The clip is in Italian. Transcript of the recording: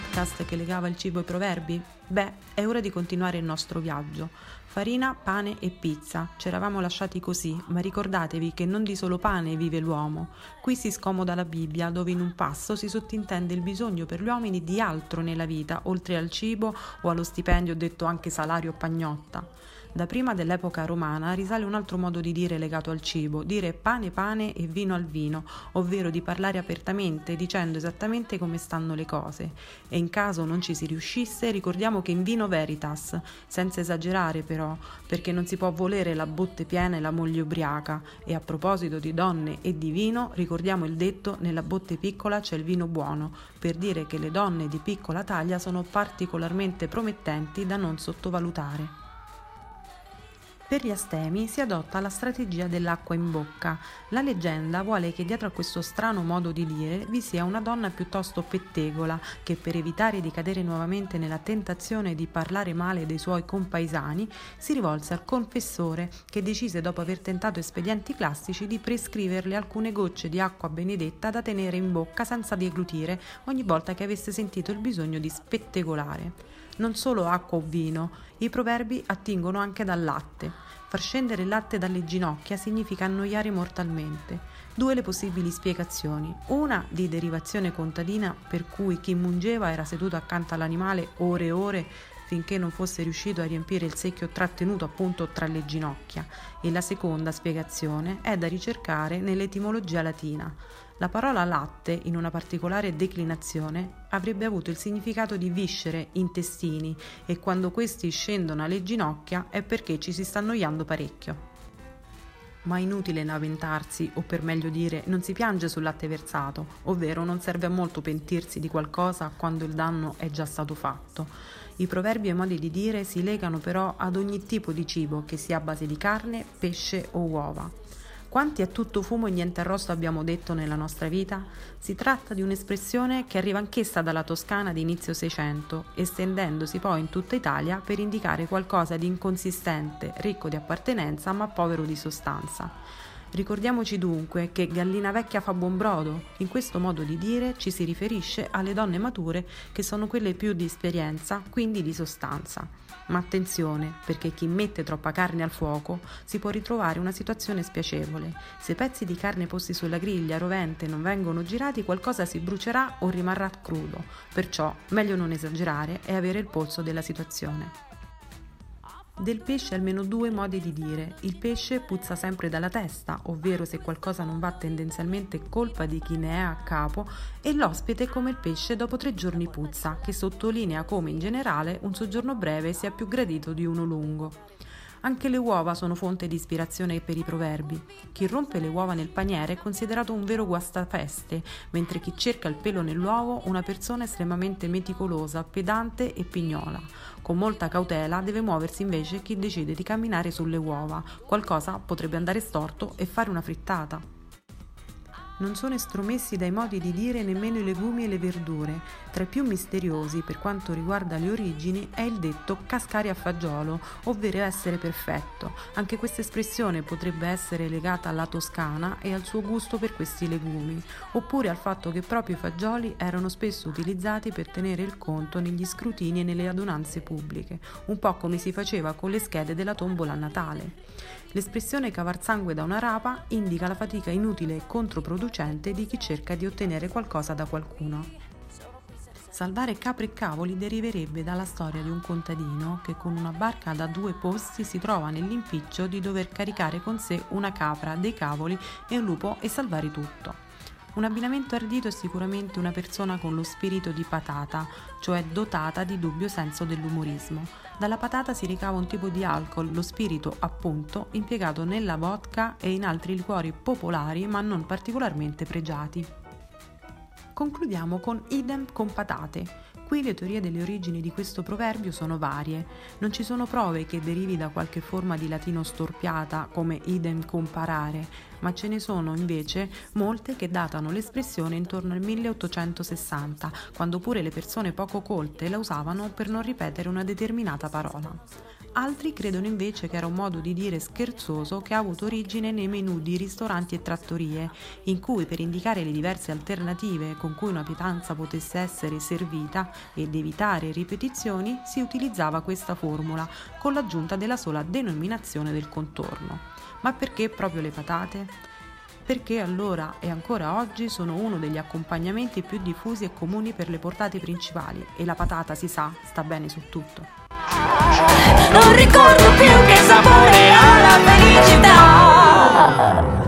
podcast che legava il cibo ai proverbi? Beh, è ora di continuare il nostro viaggio. Farina, pane e pizza, c'eravamo lasciati così, ma ricordatevi che non di solo pane vive l'uomo. Qui si scomoda la Bibbia, dove in un passo si sottintende il bisogno per gli uomini di altro nella vita, oltre al cibo o allo stipendio, detto anche salario o pagnotta. Da prima dell'epoca romana risale un altro modo di dire legato al cibo, dire pane pane e vino al vino, ovvero di parlare apertamente, dicendo esattamente come stanno le cose. E in caso non ci si riuscisse, ricordiamo che in vino veritas, senza esagerare però, perché non si può volere la botte piena e la moglie ubriaca. E a proposito di donne e di vino, ricordiamo il detto nella botte piccola c'è il vino buono, per dire che le donne di piccola taglia sono particolarmente promettenti da non sottovalutare. Per gli astemi si adotta la strategia dell'acqua in bocca. La leggenda vuole che dietro a questo strano modo di dire vi sia una donna piuttosto pettegola che, per evitare di cadere nuovamente nella tentazione di parlare male dei suoi compaesani, si rivolse al confessore che decise, dopo aver tentato espedienti classici, di prescriverle alcune gocce di acqua benedetta da tenere in bocca senza deglutire ogni volta che avesse sentito il bisogno di spettegolare. Non solo acqua o vino, i proverbi attingono anche dal latte. Far scendere il latte dalle ginocchia significa annoiare mortalmente. Due le possibili spiegazioni: una di derivazione contadina, per cui chi mungeva era seduto accanto all'animale ore e ore finché non fosse riuscito a riempire il secchio trattenuto appunto tra le ginocchia, e la seconda spiegazione è da ricercare nell'etimologia latina. La parola latte, in una particolare declinazione, avrebbe avuto il significato di viscere, intestini, e quando questi scendono alle ginocchia è perché ci si sta annoiando parecchio. Ma inutile lamentarsi, o per meglio dire, non si piange sul latte versato, ovvero non serve a molto pentirsi di qualcosa quando il danno è già stato fatto. I proverbi e modi di dire si legano però ad ogni tipo di cibo, che sia a base di carne, pesce o uova. Quanti a tutto fumo e niente arrosto abbiamo detto nella nostra vita? Si tratta di un'espressione che arriva anch'essa dalla Toscana di inizio Seicento, estendendosi poi in tutta Italia per indicare qualcosa di inconsistente, ricco di appartenenza ma povero di sostanza. Ricordiamoci dunque che gallina vecchia fa buon brodo. In questo modo di dire ci si riferisce alle donne mature, che sono quelle più di esperienza, quindi di sostanza. Ma attenzione, perché chi mette troppa carne al fuoco si può ritrovare una situazione spiacevole. Se pezzi di carne posti sulla griglia rovente non vengono girati, qualcosa si brucerà o rimarrà crudo. Perciò meglio non esagerare e avere il polso della situazione. Del pesce almeno due modi di dire. Il pesce puzza sempre dalla testa, ovvero se qualcosa non va tendenzialmente è colpa di chi ne è a capo, e l'ospite come il pesce dopo 3 giorni puzza, che sottolinea come in generale un soggiorno breve sia più gradito di uno lungo. Anche le uova sono fonte di ispirazione per i proverbi. Chi rompe le uova nel paniere è considerato un vero guastafeste, mentre chi cerca il pelo nell'uovo una persona estremamente meticolosa, pedante e pignola. Con molta cautela deve muoversi invece chi decide di camminare sulle uova. Qualcosa potrebbe andare storto e fare una frittata. Non sono estromessi dai modi di dire nemmeno i legumi e le verdure. Tra i più misteriosi, per quanto riguarda le origini, è il detto cascare a fagiolo, ovvero essere perfetto. Anche questa espressione potrebbe essere legata alla Toscana e al suo gusto per questi legumi, oppure al fatto che proprio i fagioli erano spesso utilizzati per tenere il conto negli scrutini e nelle adunanze pubbliche, un po' come si faceva con le schede della tombola a Natale. L'espressione cavar sangue da una rapa indica la fatica inutile e controproducente di chi cerca di ottenere qualcosa da qualcuno. Salvare capre e cavoli deriverebbe dalla storia di un contadino che con una barca da 2 posti si trova nell'impiccio di dover caricare con sé una capra, dei cavoli e un lupo e salvare tutto. Un abbinamento ardito è sicuramente una persona con lo spirito di patata, cioè dotata di dubbio senso dell'umorismo. Dalla patata si ricava un tipo di alcol, lo spirito appunto, impiegato nella vodka e in altri liquori popolari ma non particolarmente pregiati. Concludiamo con idem con patate. Qui le teorie delle origini di questo proverbio sono varie. Non ci sono prove che derivi da qualche forma di latino storpiata, come idem comparare, ma ce ne sono invece molte che datano l'espressione intorno al 1860, quando pure le persone poco colte la usavano per non ripetere una determinata parola. altri credono invece che era un modo di dire scherzoso che ha avuto origine nei menù di ristoranti e trattorie, in cui per indicare le diverse alternative con cui una pietanza potesse essere servita ed evitare ripetizioni si utilizzava questa formula con l'aggiunta della sola denominazione del contorno. Ma perché proprio le patate? Perché allora e ancora oggi sono uno degli accompagnamenti più diffusi e comuni per le portate principali e la patata, si sa, sta bene su tutto. Non ricordo più che sapore ha la felicità.